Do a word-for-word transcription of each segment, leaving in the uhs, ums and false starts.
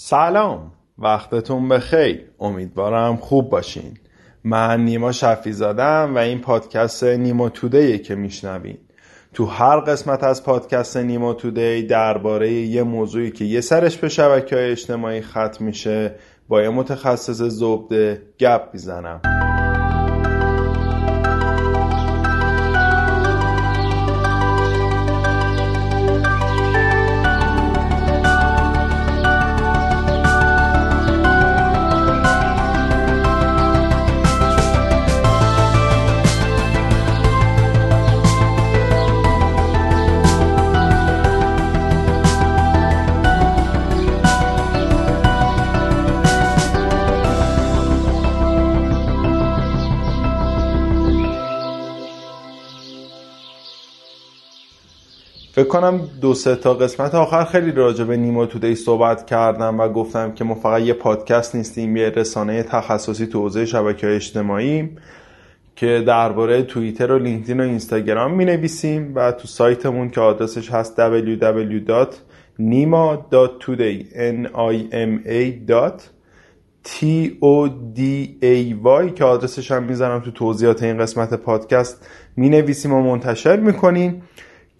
سلام، وقتتون بخیر. امیدوارم خوب باشین. من نیما شفیزاده‌ام و این پادکست نیماتودیه که میشنوین. تو هر قسمت از پادکست نیماتودی درباره یه موضوعی که یه سرش به شبکه‌های اجتماعی ختم میشه با یه متخصص زبده گپ میزنم. فکر کنم دو سه تا قسمت آخر خیلی راجع به نیما تودی صحبت کردم و گفتم که ما فقط یه پادکست نیستیم، یه رسانه تخصصی تو حوزه شبکه‌های اجتماعی که درباره توییتر و لینکدین و اینستاگرام می‌نویسیم و تو سایتمون که آدرسش هست دبلیو دبلیو دبلیو دات نیما دات تودی ان آی ام ای دات تی او دی ای وای که آدرسش هم می‌ذارم تو توضیحات این قسمت پادکست می‌نویسیم و منتشر می‌کنیم،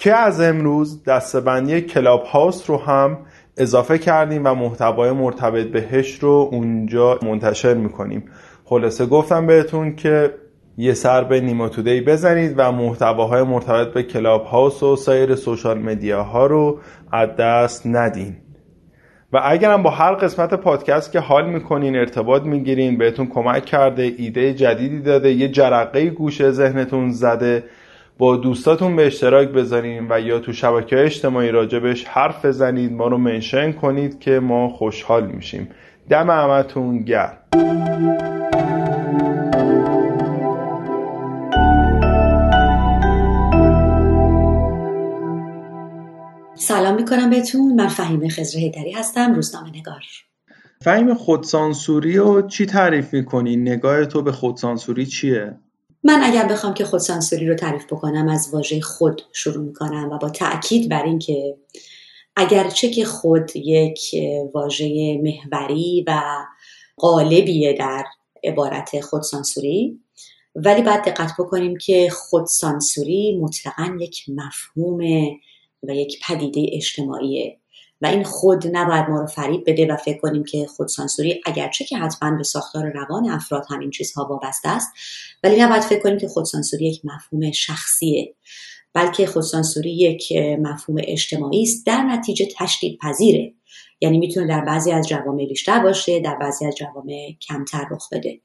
که از امروز دسته‌بندی کلاب هاوس رو هم اضافه کردیم و محتوای مرتبط بهش رو اونجا منتشر میکنیم. خلاصه گفتم بهتون که یه سر به نیما تودی بزنید و محتواهای مرتبط به کلاب هاوس و سایر سوشال مدیاها رو از دست ندین. و اگرم با هر قسمت پادکست که حال میکنین ارتباط میگیرین، بهتون کمک کرده، ایده جدیدی داده، یه جرقه گوشه ذهنتون زده، با دوستاتون به اشتراک بذارین و یا تو شبکه‌های اجتماعی راجبش حرف بزنید، ما رو منشن کنید که ما خوشحال میشیم. دم همتون گرم. سلام میکنم بهتون. من فهیمه خضرهیدری هستم، روزنامه نگار. فهیم، خودسانسوری رو چی تعریف میکنی؟ نگاه تو به خودسانسوری چیه؟ من اگر بخوام که خودسانسوری رو تعریف بکنم، از واژه خود شروع میکنم و با تأکید بر این که اگرچه که خود یک واژه محوری و قالبیه در عبارت خودسانسوری، ولی باید دقت بکنیم که خودسانسوری مطلقاً یک مفهوم و یک پدیده اجتماعیه و این خود نباید ما رو فریب بده و فکر کنیم که خودسانسوری اگرچه که حتما به ساختار روان افراد همین چیزها وابسته است، ولی نباید فکر کنیم که خودسانسوری یک مفهوم شخصیه، بلکه خودسانسوری یک مفهوم اجتماعی است، در نتیجه تشدید پذیره. یعنی میتونه در بعضی از جوامع بیشتر باشه، در بعضی از جوامع کمتر رخ بده.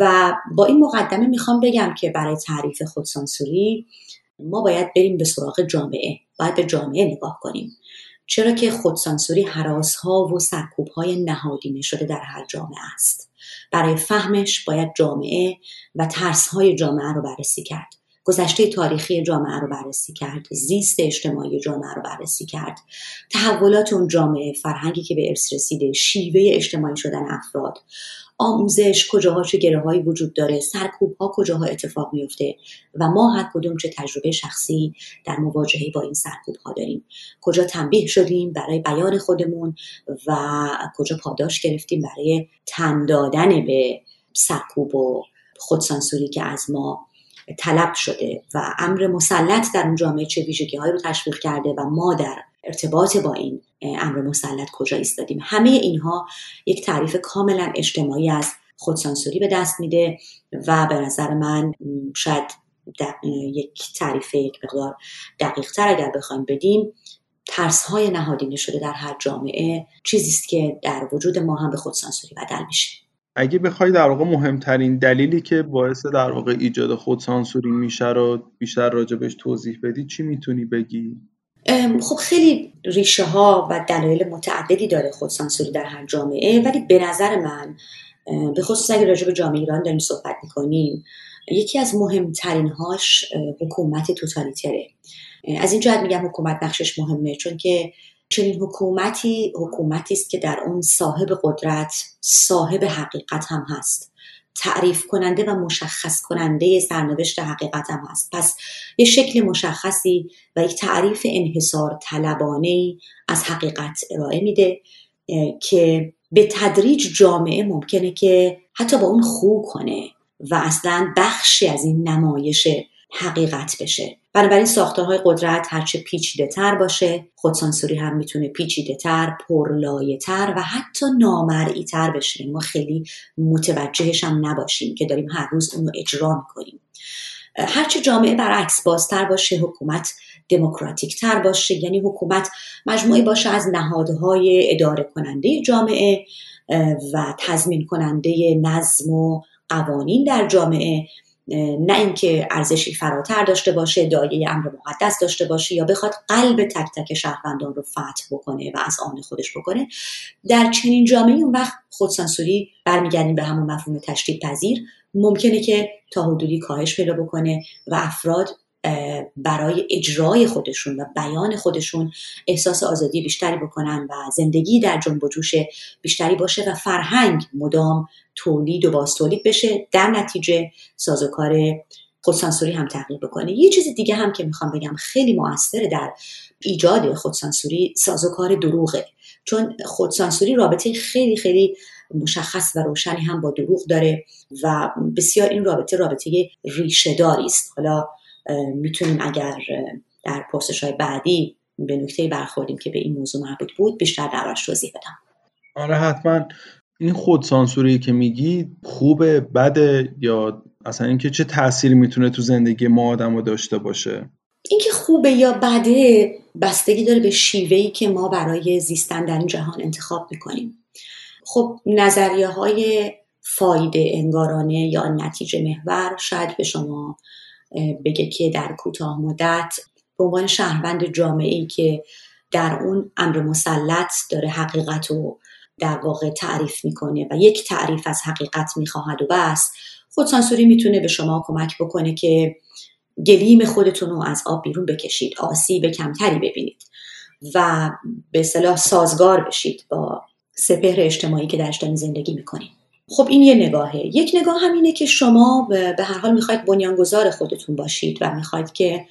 و با این مقدمه میخوام بگم که برای تعریف خودسانسوری ما باید بریم به سراغ جامعه، باید به جامعه نگاه کنیم، چرا که خودسانسوری هراس‌ها و سرکوب‌های نهادینه شده در هر جامعه است. برای فهمش باید جامعه و ترس‌های جامعه رو بررسی کرد، گذشته تاریخی جامعه رو بررسی کرد، زیست اجتماعی جامعه رو بررسی کرد، تحولات اون جامعه، فرهنگی که به ارث رسیده، شیوه اجتماعی شدن افراد، آموزش کجاها چه گره‌هایی وجود داره، سرکوب‌ها کجاها اتفاق میفته و ما هر کدوم چه تجربه شخصی در مواجهه با این سرکوب‌ها داریم، کجا تنبیه شدیم برای بیان خودمون و کجا پاداش گرفتیم برای تن دادن به سرکوب و خودسانسوری که از ما طلب شده و امر مسلط در اون جامعه چه ویژگی‌هایی رو تشویق کرده و ما در ارتباط با این امر مسلط کجا ایستادیم. همه اینها یک تعریف کاملا اجتماعی از خودسانسوری به دست میده و به نظر من شاید یک تعریف یک مقدار دقیق تر اگر بخوایم بدیم، ترس‌های نهادینه شده در هر جامعه چیزی است که در وجود ما هم به خودسانسوری بدل میشه. اگه بخوای در واقع مهمترین دلیلی که باعث در واقع ایجاد خودسانسوری میشه رو بیشتر راجبش توضیح بدی، چی میتونی بگی؟ خب خیلی ریشه ها و دلایل متعددی داره خودسانسوری در هر جامعه، ولی به نظر من به خصوص اگه راجع به جامعه ایران داریم صحبت میکنیم، یکی از مهمترین هاش حکومت توتالیتره. از این جهت میگم حکومت نقشش مهمه، چون که چنین حکومتی حکومتی است که در اون صاحب قدرت صاحب حقیقت هم هست، تعریف کننده و مشخص کننده سرنوشت حقیقت هم هست. پس یه شکل مشخصی و یک تعریف انحصار طلبانه‌ای از حقیقت ارائه میده که به تدریج جامعه ممکنه که حتی با اون خو کنه و اصلا بخشی از این نمایش حقیقت بشه. بنابراین ساختارهای قدرت هرچه پیچیده تر باشه، خودسانسوری هم میتونه پیچیده تر، پرلایه تر و حتی نامرئی تر بشه. ما خیلی متوجهش هم نباشیم که داریم هر روز اونو اجرا میکنیم. هرچه جامعه برعکس بازتر باشه، حکومت دموکراتیک تر باشه، یعنی حکومت مجموعی باشه از نهادهای اداره کننده جامعه و تضمین کننده نظم و قوانین در جامعه، نه اینکه ارزشی فراتر داشته باشه، دایه امر مقدس داشته باشه یا بخواد قلب تک تک شهروندان رو فتح بکنه و از آن خودش بکنه. در چنین جامعه اون وقت خودسانسوری، برمیگردیم به همون مفهوم تشدید پذیر، ممکنه که تا حدودی کاهش پیدا بکنه و افراد برای اجرای خودشون و بیان خودشون احساس آزادی بیشتری بکنن و زندگی در جنب و جوش بیشتری باشه و فرهنگ مدام تولید و باز تولید بشه، در نتیجه سازوکار خودسانسوری هم تغییر بکنه. یه چیز دیگه هم که میخوام بگم خیلی موثر در ایجاد خودسانسوری، سازوکار دروغه، چون خودسانسوری رابطه خیلی خیلی مشخص و روشنی هم با دروغ داره و بسیار این رابطه رابطه ریشه داری است. حالا میتونیم اگر در پرسش‌های بعدی به نکته برخوردیم که به این موضوع مربوط بود بیشتر دربارش توضیح بدم. آره حتما. این خودسانسوری که میگی خوبه، بده، یا اصلا اینکه چه تأثیری میتونه تو زندگی ما آدمو داشته باشه؟ اینکه خوبه یا بده بستگی داره به شیوهی که ما برای زیستن در این جهان انتخاب میکنیم. خب نظریه های فایده انگارانه یا نتیجه محور شاید به شما بگه که در کوتاه مدت به عنوان شهروند جامعه‌ای که در اون امر مسلط داره حقیقت رو در واقع تعریف میکنه و یک تعریف از حقیقت میخواهد و بس، خودسانسوری میتونه به شما کمک بکنه که گلیم خودتون رو از آب بیرون بکشید، آسیب کمتری ببینید و به اصطلاح سازگار بشید با سپهر اجتماعی که درش دارین زندگی میکنید. خب این یه نگاهه. یک نگاه هم اینه که شما به هر حال میخواید بنیانگذار خودتون باشید و میخواید که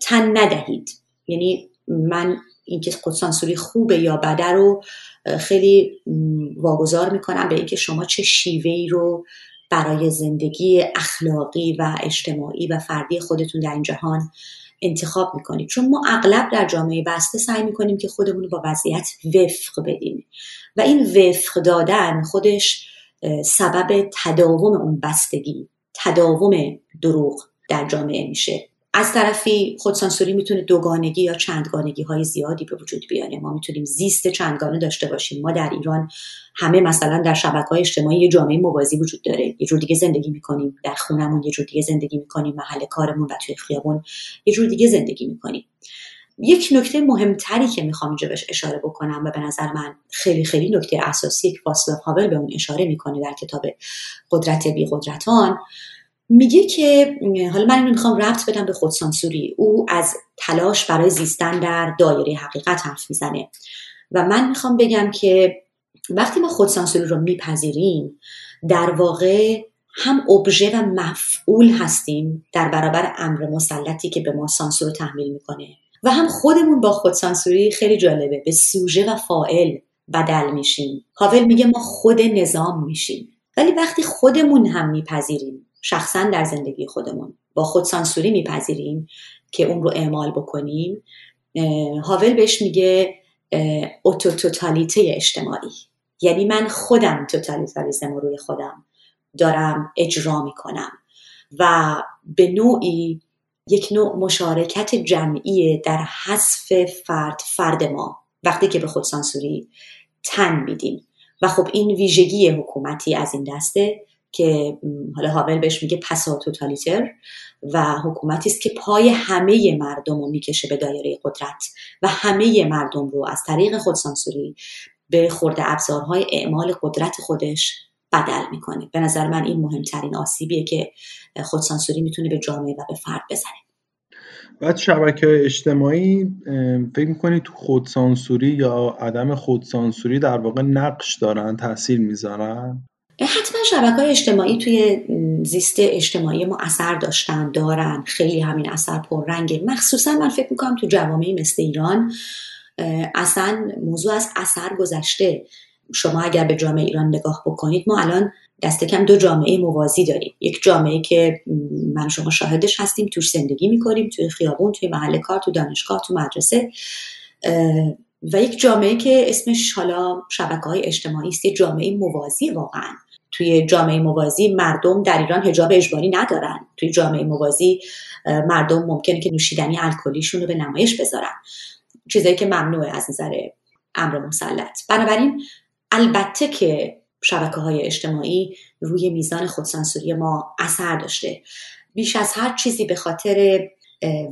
تن ندهید. یعنی من اینکه خودسانسوری خوبه یا بده رو خیلی واگذار میکنم به اینکه شما چه شیوهی رو برای زندگی اخلاقی و اجتماعی و فردی خودتون در این جهان انتخاب میکنید، چون ما اغلب در جامعه بسته سعی میکنیم که خودمون رو با وضعیت وفق بدیم و این وفق دادن خودش سبب تداوم اون بستگی، تداوم دروغ در جامعه میشه. از طرفی خودسانسوری میتونه دوگانگی یا چندگانگی های زیادی به وجود بیاره. ما میتونیم زیست چندگانه داشته باشیم. ما در ایران همه مثلا در شبکه‌های اجتماعی یه جامعه موازی وجود داره، یه جور دیگه زندگی میکنیم، در خونمون یه جور دیگه زندگی میکنیم، محل کارمون و توی خیابون یه جور دیگه زندگی میکنیم. یک نکته مهمتری که میخوام اینجا بهش اشاره بکنم و به نظر من خیلی خیلی نکته اساسی که واصلاو هاول به اون اشاره میکنه در کتاب قدرت بی قدرتان، میگه که حالا من اینو میخوام ربط بدم به خودسانسوری. او از تلاش برای زیستن در دایره حقیقت حرف میزنه و من میخوام بگم که وقتی ما خودسانسوری رو میپذیریم در واقع هم ابژه و مفعول هستیم در برابر امر مسلطی که به ما سانسور تحمیل میکنه و هم خودمون با خودسانسوری، خیلی جالبه، به سوژه و فاعل بدل میشیم. هاول میگه ما خود نظام میشیم. ولی وقتی خودمون هم میپذیریم، شخصا در زندگی خودمون با خودسانسوری میپذیریم که اون رو اعمال بکنیم، هاول بهش میگه اوتوتالیته اجتماعی. یعنی من خودم توتالیتاریسم روی خودم دارم اجرا میکنم و به نوعی یک نوع مشارکت جمعی در حذف فرد فرد ما وقتی که به خودسانسوری تن میدیم. و خب این ویژگی حکومتی از این دسته که حالا هاول بهش میگه پسا توتالیتر و حکومتی است که پای همه مردم رو میکشه به دایره قدرت و همه مردم رو از طریق خودسانسوری به خرده ابزارهای اعمال قدرت خودش بدل میکنه. به نظر من این مهمترین آسیبیه که خودسانسوری میتونه به جامعه و به فرد بزنه. بعد شبکه اجتماعی، فکر میکنی تو خودسانسوری یا عدم خودسانسوری در واقع نقش دارن، تاثیر میذارن؟ حتما شبکه‌های اجتماعی توی زیست اجتماعی ما اثر داشتن، دارن، خیلی همین اثر پررنگه. مخصوصا من فکر میکنم تو جوامعی مثل ایران اصلا موضوع از اثر گذشته. شما اگر به جامعه ایران نگاه بکنید، ما الان دست کم دو جامعه موازی داریم. یک جامعه که من شما شاهدش هستیم، توش زندگی میکنیم، توی خیابون، توی محل کار، تو دانشگاه، تو مدرسه، و یک جامعه که اسمش حالا شبکه‌های اجتماعی است، یه جامعه موازی واقعاً. توی جامعه موازی مردم در ایران حجاب اجباری ندارن. توی جامعه موازی مردم ممکنه که نوشیدنی الکلیشون رو به نمایش بذارن، چیزایی که ممنوعه از نظر امر مسلط. بنابراین البته که شبکه‌های اجتماعی روی میزان خودسانسوری ما اثر داشته، بیش از هر چیزی به خاطر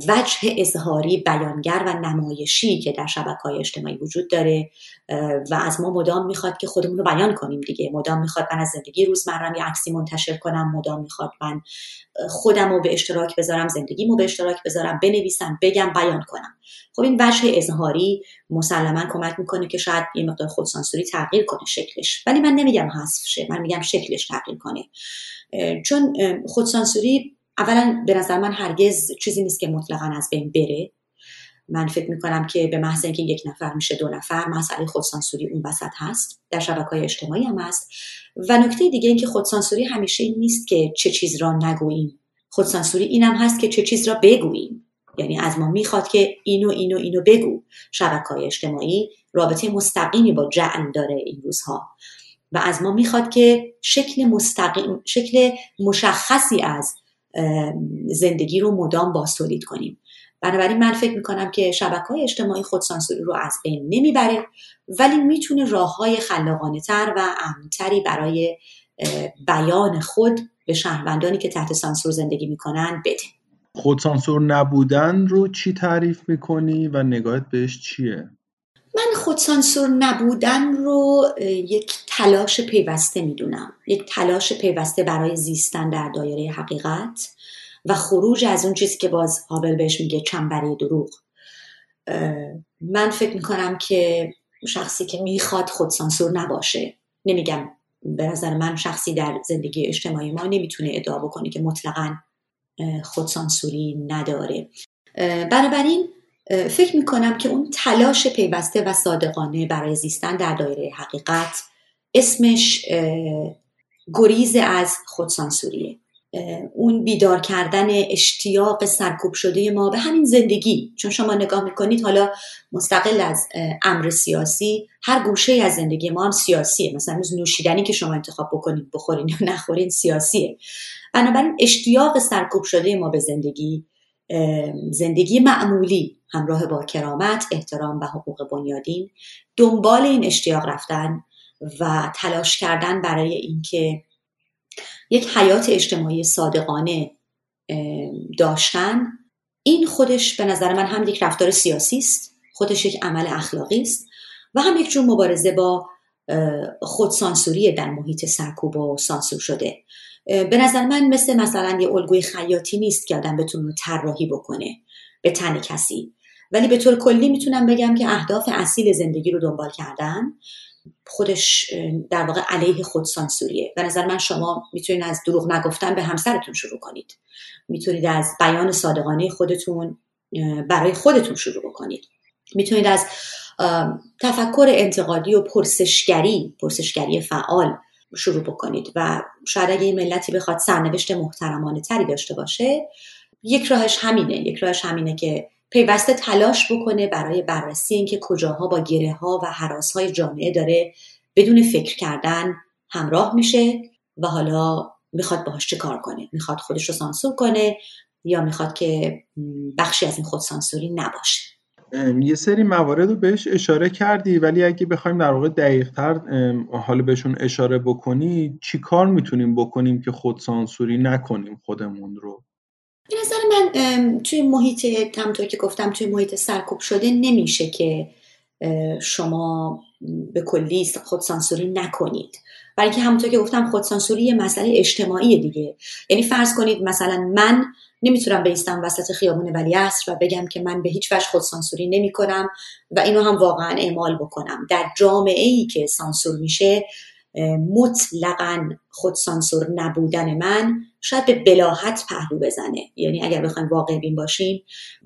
وجه اظهاری، بیانگر و نمایشی که در شبکه‌های اجتماعی وجود داره و از ما مدام میخواد که خودمون رو بیان کنیم دیگه. مدام میخواد من از زندگی روزمرم یه عکسی منتشر کنم، مدام میخواد من خودم رو به اشتراک بذارم، زندگیمو به اشتراک بذارم، بنویسم، بگم، بیان کنم. خب این وجه اظهاری مسلما کمک میکنه که شاید یه مقدار خودسانسوری تغییر کنه شکلش، ولی من نمیگم حذف شه، من میگم شکلش تغییر کنه. چون خودسانسوری اولا به نظر من هرگز چیزی نیست که مطلقاً از بین بره. من فکر میکنم که به محض اینکه یک نفر میشه دو نفر، مسئله خودسانسوری اون وسط هست، در شبکه‌های اجتماعی هم هست. و نکته دیگه این که خودسانسوری همیشه این نیست که چه چیز را نگوییم، خودسانسوری اینم هست که چه چیز را بگوییم. یعنی از ما میخواد که اینو اینو اینو بگو. شبکه‌های اجتماعی رابطه مستقیمی با جعل داره این روزها و از ما میخواد که شکل مستقیم، شکل مشخصی از زندگی رو مدام بازتولید کنیم. بنابراین من فکر میکنم که شبکه‌های اجتماعی خودسانسوری رو از بین نمیبره، ولی میتونه راه‌های خلاقانه‌تر و امن‌تری برای بیان خود به شهروندانی که تحت سانسور زندگی میکنن بده. خودسانسور نبودن رو چی تعریف میکنی و نگاهت بهش چیه؟ من خودسانسور نبودن رو یک تلاش پیوسته میدونم، یک تلاش پیوسته برای زیستن در دایره حقیقت و خروج از اون چیزی که باز هاول بهش میگه چنبره دروغ. من فکر میکنم که شخصی که میخواد خودسانسور نباشه، نمیگم، به نظر من شخصی در زندگی اجتماعی ما نمیتونه ادعا بکنه که مطلقا خودسانسوری نداره. بنابراین فکر میکنم که اون تلاش پیوسته و صادقانه برای زیستن در دایره حقیقت اسمش گریز از خودسانسوریه. اون بیدار کردن اشتیاق سرکوب شده ما به همین زندگی. چون شما نگاه میکنید حالا مستقل از امر سیاسی، هر گوشه از زندگی ما هم سیاسیه. مثلا نوشیدنی که شما انتخاب بکنید بخورین یا نخورین سیاسیه. بنابراین اشتیاق سرکوب شده ما به زندگی، زندگی معمولی همراه با کرامت، احترام و حقوق بنیادین، دنبال این اشتیاق رفتن و تلاش کردن برای اینکه یک حیات اجتماعی صادقانه داشتن، این خودش به نظر من هم یک رفتار سیاسی است، خودش یک عمل اخلاقی است و هم یک جور مبارزه با خودسانسوری در محیط سرکوب و سانسور شده. به نظر من مثل مثلا یه الگوی خیاطی نیست که آدم بتونه طراحی بکنه به تن کسی، ولی به طور کلی میتونم بگم که اهداف اصیل زندگی رو دنبال کردن خودش در واقع علیه خودسانسوریه. به نظر من شما میتونید از دروغ نگفتن به همسرتون شروع کنید، میتونید از بیان صادقانه خودتون برای خودتون شروع بکنید، میتونید از تفکر انتقادی و پرسشگری پرسشگری فعال شروع بکنید و شاید اگه این ملتی بخواد سرنوشت محترمانه تری داشته باشه، یک راهش همینه یک راهش همینه که پیوسته تلاش بکنه برای بررسی اینکه کجاها با گره ها و هراس های جامعه داره بدون فکر کردن همراه میشه و حالا میخواد باهاش چه کار کنه، میخواد خودش رو سانسور کنه یا میخواد که بخشی از این خودسانسوری نباشه. یه سری موارد رو بهش اشاره کردی، ولی اگه بخوایم در واقع دقیق‌تر حالا بهشون اشاره بکنی، چی کار میتونیم بکنیم که خودسانسوری نکنیم خودمون رو؟ به نظر من توی محیط، همونطور که گفتم، توی محیط سرکوب شده نمیشه که شما به کلی خودسانسوری نکنید، برای اینکه همونطور که گفتم خودسانسوری یه مسئله اجتماعیه دیگه. یعنی فرض کنید مثلا من نمیتونم بیستم وسط خیابون ولیعصر و بگم که من به هیچ وجه خودسانسوری نمی کنم و اینو هم واقعا اعمال بکنم. در جامعه‌ای که سانسور میشه، مطلقاً خودسانسور نبودن من شاید به بلاهت پهلو بزنه. یعنی اگر بخوایم واقع بین باشیم،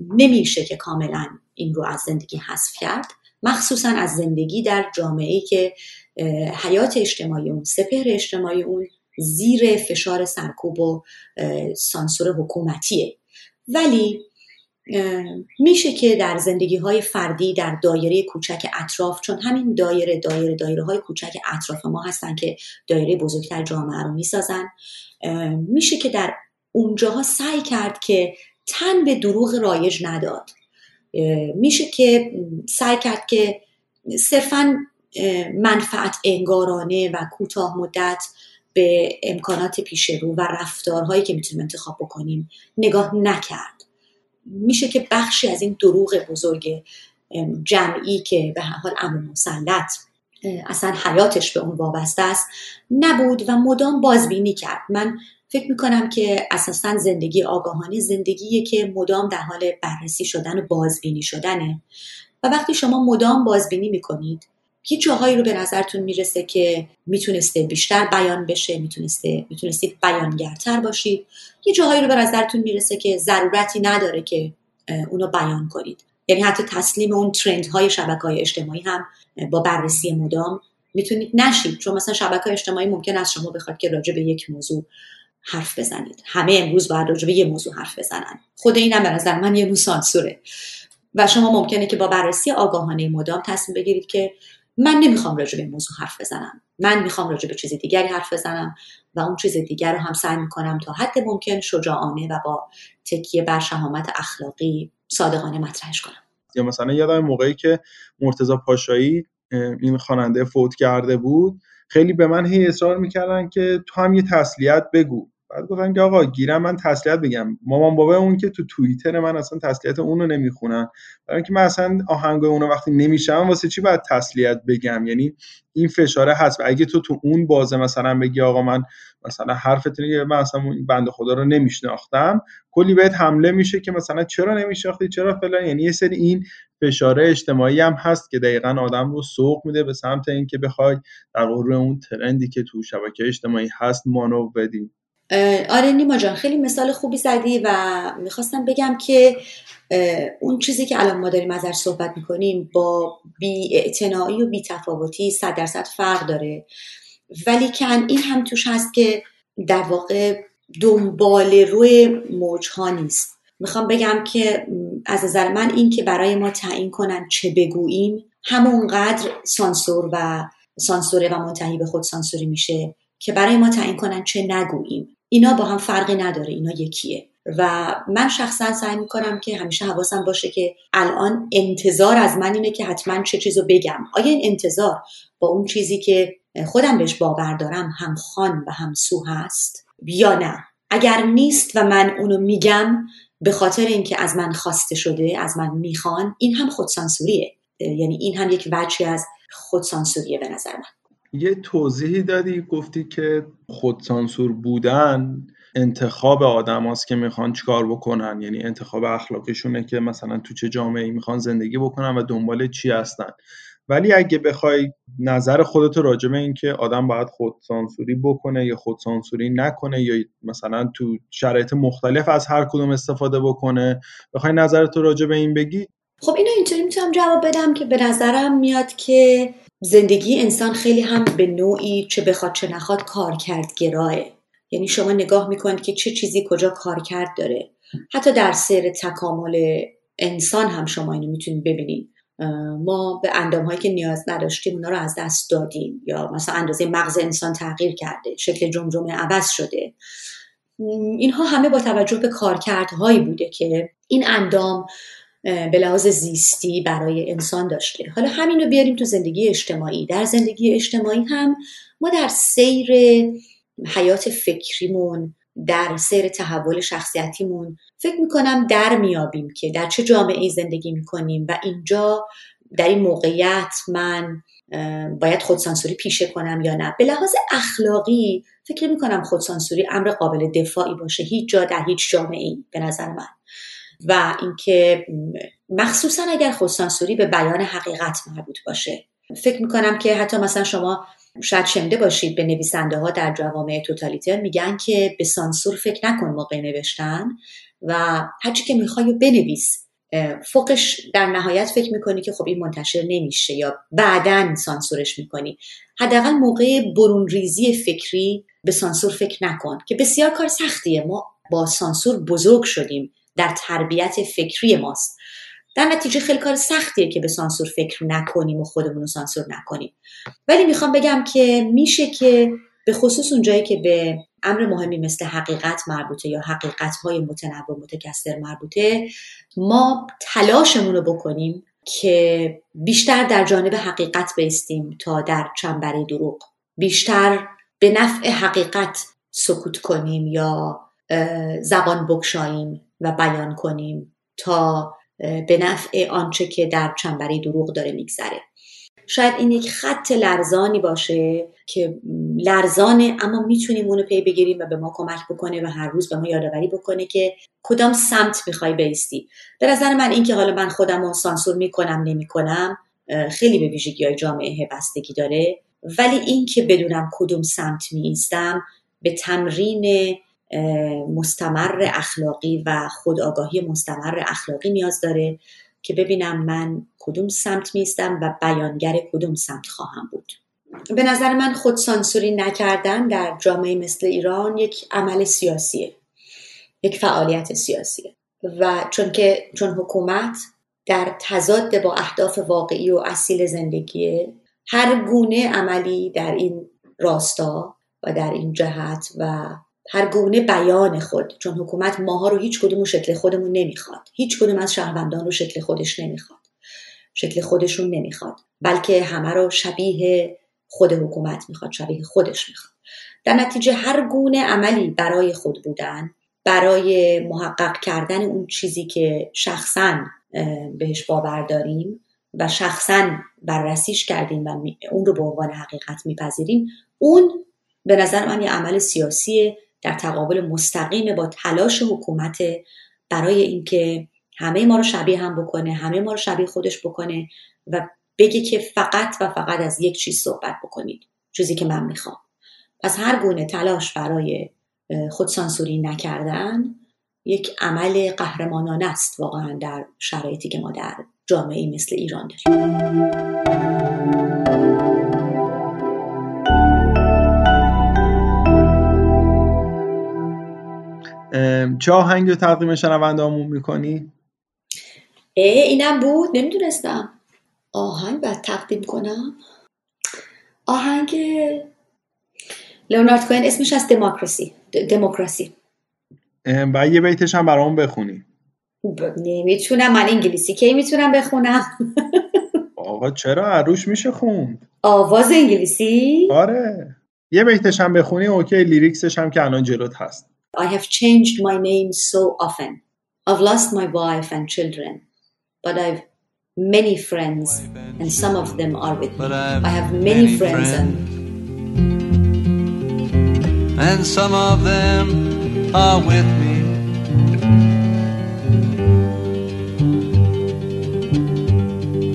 نمیشه که کاملا این رو از زندگی حذف کرد، مخصوصا از زندگی در جامعه‌ای که حیات اجتماعی اون، سپهر اجتماعی اون زیر فشار سرکوب و سانسور حکومتیه. ولی میشه که در زندگی‌های فردی در دایره کوچک اطراف، چون همین دایره دایره دایره‌های کوچک اطراف ما هستن که دایره بزرگتر جامعه رو میسازن، میشه که در اونجاها سعی کرد که تن به دروغ رایج نداد. میشه که سعی کرد که صرفاً منفعت انگارانه و کوتاه مدت به امکانات پیش رو و رفتارهایی که میتونیم انتخاب بکنیم نگاه نکرد. میشه که بخشی از این دروغ بزرگ جمعی که به هر حال امر مسلط اصلا حیاتش به اون وابسته است نبود و مدام بازبینی کرد. من فکر میکنم که اساساً زندگی آگاهانه زندگیه که مدام در حال بررسی شدن و بازبینی شدنه، و وقتی شما مدام بازبینی میکنید یه جاهایی رو به نظرتون میرسه که میتونسته بیشتر بیان بشه، میتونسته میتونستید بیانگرتر باشید، یه جاهایی رو به نظرتون میرسه که ضرورتی نداره که اونو بیان کنید. یعنی حتی تسلیم اون ترندهای شبکه‌های اجتماعی هم با بررسی مدام میتونید نشید، چون مثلا شبکه‌های اجتماعی ممکن است شما بخواد که راجع به یک موضوع حرف بزنید، همه امروز باید راجع به یه موضوع حرف بزنن، خود اینم به نظر من یه نوع سانسوره، و شما ممکنه که با بررسی آگاهانه مدام تصمیم بگیرید که من نمیخوام راجع به این موضوع حرف بزنم، من میخوام راجع به چیز دیگری حرف بزنم، و اون چیز دیگر رو هم سعی میکنم تا حد ممکن شجاعانه و با تکیه بر شهامت اخلاقی صادقانه مطرحش کنم. یا مثلا یادم موقعی که مرتضی پاشایی این خواننده فوت کرده بود، خیلی به من هی اصرار میکردن که تو هم یه تسلیت بگو. بعد گفتن که آقا گیرم من تسلیت بگم، مامان بابا اون که تو توییتر من اصلا تسلیت اون رو نمیخونن، برای اینکه من اصلا آهنگ اون رو وقتی نمیشم واسه چی باید تسلیت بگم؟ یعنی این فشاره هست. و اگه تو تو اون بازه مثلا بگی آقا من مثلا حرفت اینه که من اصلا این بنده خدا رو نمیشناختم، کلی بهت حمله میشه که مثلا چرا نمیشناختی، چرا فلان. یعنی یه سری این فشاره اجتماعی هم هست که دقیقاً آدم رو سوق میده به سمت اینکه بخوای در قرون اون ترندی که تو شبکه‌های اجتماعی هست مانو بدی. آره نیما جان، خیلی مثال خوبی زدی و میخواستم بگم که اون چیزی که الان ما داریم ازش صحبت میکنیم با بی‌اعتنایی و بی‌تفاوتی صد درصد فرق داره، ولی کن این هم توش هست که در واقع دنبال روی موجها نیست. میخوام بگم که از نظر من این که برای ما تعیین کنن چه بگوییم همونقدر سانسور و سانسوره و منتهی به خود سانسوری میشه که برای ما تعیین کنن چه نگوییم. اینا با هم فرقی نداره، اینا یکیه. و من شخصا سعی میکنم که همیشه حواسم باشه که الان انتظار از من اینه که حتما چه چیزو بگم. آیا این انتظار با اون چیزی که خودم بهش باور دارم هم خوان و هم سو هست یا نه؟ اگر نیست و من اونو میگم به خاطر اینکه از من خواسته شده، از من میخوان، این هم خودسانسوریه. یعنی این هم یک وجهی از خودسانسوریه به نظر من. یه توضیحی دادی، گفتی که خودسانسور بودن انتخاب آدم هاست که میخوان چیکار بکنن، یعنی انتخاب اخلاقیشونه که مثلا تو چه جامعه‌ای میخوان زندگی بکنن و دنبال چی هستن. ولی اگه بخوای نظر خودت راجع به این که آدم باید خودسانسوری بکنه یا خودسانسوری نکنه یا مثلا تو شرایط مختلف از هر کدوم استفاده بکنه، بخوای نظرت راجع به این بگی، خب اینو اینطوری میتونم جواب بدم که به نظرم میاد که زندگی انسان خیلی هم به نوعی چه بخواد چه نخواد کارکردگرایه. یعنی شما نگاه میکنید که چه چیزی کجا کارکرد داره. حتی در سیر تکامل انسان هم شما اینو میتونید ببینید. ما به اندام‌هایی که نیاز نداشتیم اونا رو از دست دادیم، یا مثلا اندازه مغز انسان تغییر کرده، شکل جمجمه عوض شده. اینها همه با توجه به کارکردهایی بوده که این اندام به لحاظ زیستی برای انسان داشته. حالا همین رو بیاریم تو زندگی اجتماعی. در زندگی اجتماعی هم ما در سیر حیات فکریمون، در سیر تحول شخصیتیمون فکر میکنم در میابیم که در چه جامعه‌ای زندگی میکنیم و اینجا در این موقعیت من باید خودسانسوری پیشه کنم یا نه. به لحاظ اخلاقی فکر میکنم خودسانسوری امر قابل دفاعی باشه هیچ جا در هیچ جامعه‌ای به نظر من، و اینکه مخصوصا اگر خودسانسوری به بیان حقیقت مربوط باشه. فکر میکنم که حتی مثلا شما شاید شنیده باشید به نویسنده ها در جوامع توتالیتر میگن که به سانسور فکر نکن موقع نوشتن و هرچی که میخوای بنویس، فوقش در نهایت فکر میکنی که خب این منتشر نمیشه یا بعداً سانسورش میکنی. حداقل موقع برون ریزی فکری به سانسور فکر نکن که بسیار کار سختیه. ما با سانسور بزرگ شدیم، در تربیت فکری ماست، در نتیجه خیلی کار سختیه که به سانسور فکر نکنیم و خودمون رو سانسور نکنیم. ولی میخوام بگم که میشه که به خصوص اونجایی که به امر مهمی مثل حقیقت مربوطه یا حقیقت‌های متنوع متکثر مربوطه، ما تلاشمون رو بکنیم که بیشتر در جانب حقیقت بیستیم تا در چنبره دروغ، بیشتر به نفع حقیقت سکوت کنیم یا زبان بگشاییم و بیان کنیم تا به نفع آنچه که در چنبره دروغ داره میگذره. شاید این یک خط لرزانی باشه که لرزانه، اما میتونیم اونو پی بگیریم و به ما کمک بکنه و هر روز به ما یادآوری بکنه که کدام سمت میخوای بایستی. به نظر من این که حالا من خودم رو سانسور میکنم نمیکنم خیلی به ویژگی‌های جامعه بستگی داره، ولی این که بدونم کدوم سمت میایستم به تمرین مستمر اخلاقی و خودآگاهی مستمر اخلاقی نیاز داره که ببینم من کدوم سمت میستم و بیانگر کدوم سمت خواهم بود. به نظر من خود سانسوری نکردن در جامعه مثل ایران یک عمل سیاسیه، یک فعالیت سیاسیه، و چون که چون حکومت در تضاد با اهداف واقعی و اصیل زندگی، هر گونه عملی در این راستا و در این جهت و هر گونه بیان خود، چون حکومت ماها رو هیچ کدوم شکل خودمون نمیخواد، هیچ کدوم از شهروندان رو شکل خودش نمیخواد، شکل خودشون نمیخواد، بلکه همه رو شبیه خود حکومت میخواد، شبیه خودش میخواد. در نتیجه هر گونه عملی برای خود بودن، برای محقق کردن اون چیزی که شخصاً بهش باور داریم و شخصاً بررسیش کردیم و اون رو به عنوان حقیقت میپذیریم، اون به نظر من یه عمل سیاسیه در تقابل مستقیم با تلاش حکومت برای اینکه همه ما رو شبیه هم بکنه، همه ما رو شبیه خودش بکنه و بگه که فقط و فقط از یک چیز صحبت بکنید، چیزی که من میخوام. پس هر گونه تلاش برای خودسانسوری نکردن یک عمل قهرمانانه است واقعا در شرایطی که ما در جامعه‌ای مثل ایران داریم. چه آهنگ رو تقدیم شنونده‌هامون میکنی؟ اینم بود، نمیدونستم آهنگ باید تقدیم کنم. آهنگ لئونارد کوهن اسمش از دموکراسی دموکراسی باید یه بیتش هم برامون بخونی. نمیتونم، من انگلیسی کی میتونم بخونم؟ آقا چرا، عروش میشه خوند آواز انگلیسی. آره یه بیتش هم بخونی اوکی، لیریکسش هم که الان جلوت هست. I have changed my name so often. I've lost my wife and children, but I've many friends, and some of them are with me. I have many friends, and, and some of them are with me.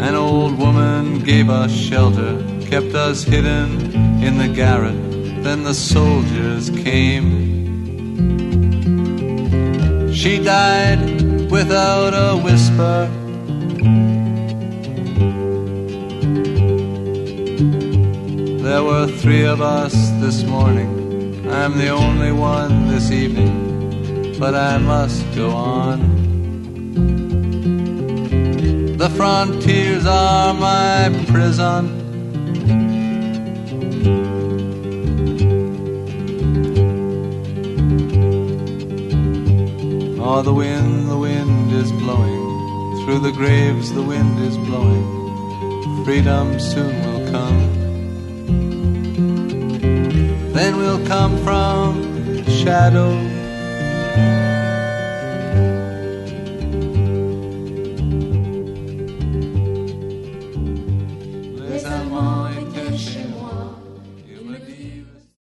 An old woman gave us shelter, kept us hidden in the garret. Then the soldiers came. She died without a whisper. There were three of us this morning. I'm the only one this evening, but I must go on. The frontiers are my prison. Oh, the wind, the wind is blowing. Through the graves the wind is blowing. Freedom soon will come. Then we'll come from shadows.